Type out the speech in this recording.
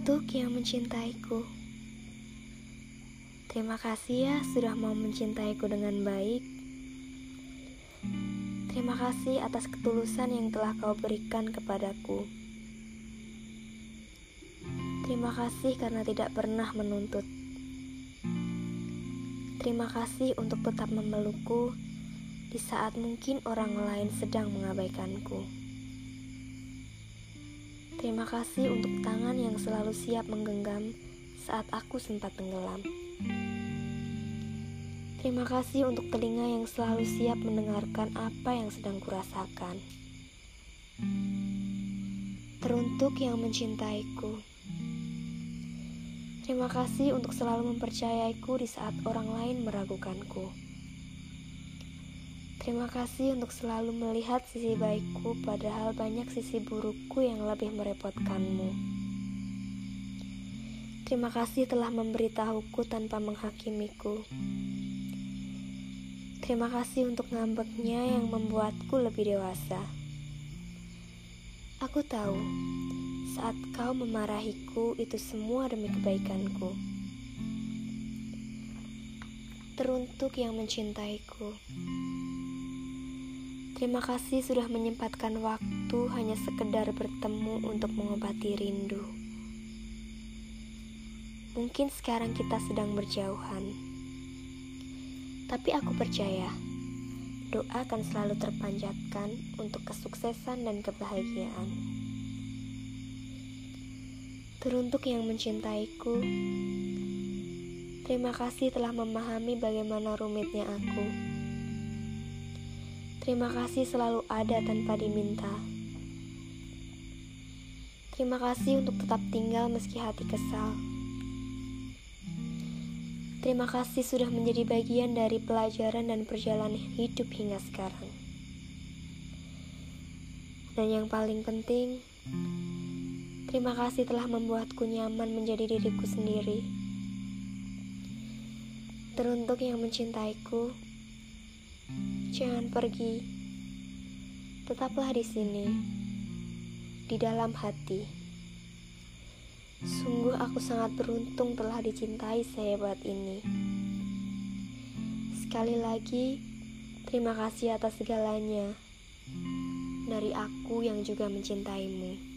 untuk yang mencintaiku. Terima kasih ya sudah mau mencintaiku dengan baik. Terima kasih atas ketulusan yang telah kau berikan kepadaku. Terima kasih karena tidak pernah menuntut. Terima kasih untuk tetap memelukku di saat mungkin orang lain sedang mengabaikanku. Terima kasih untuk tangan yang selalu siap menggenggam saat aku sempat tenggelam. Terima kasih untuk telinga yang selalu siap mendengarkan apa yang sedang kurasakan. Teruntuk yang mencintaiku. Terima kasih untuk selalu mempercayaiku di saat orang lain meragukanku. Terima kasih untuk selalu melihat sisi baikku padahal banyak sisi burukku yang lebih merepotkanmu. Terima kasih telah memberitahuku tanpa menghakimiku. Terima kasih untuk ngambeknya yang membuatku lebih dewasa. Aku tahu, saat kau memarahiku, itu semua demi kebaikanku. Teruntuk yang mencintaiku. Terima kasih sudah menyempatkan waktu hanya sekedar bertemu untuk mengobati rindu. Mungkin sekarang kita sedang berjauhan, tapi aku percaya doa akan selalu terpanjatkan untuk kesuksesan dan kebahagiaan. Teruntuk yang mencintaiku, terima kasih telah memahami bagaimana rumitnya aku. Terima kasih selalu ada tanpa diminta. Terima kasih untuk tetap tinggal meski hati kesal. Terima kasih sudah menjadi bagian dari pelajaran dan perjalanan hidup hingga sekarang. Dan yang paling penting, terima kasih telah membuatku nyaman menjadi diriku sendiri. Teruntuk yang mencintaiku, jangan pergi. Tetaplah di sini, di dalam hati. Sungguh aku sangat beruntung telah dicintai sehebat ini. Sekali lagi, terima kasih atas segalanya. Dari aku yang juga mencintaimu.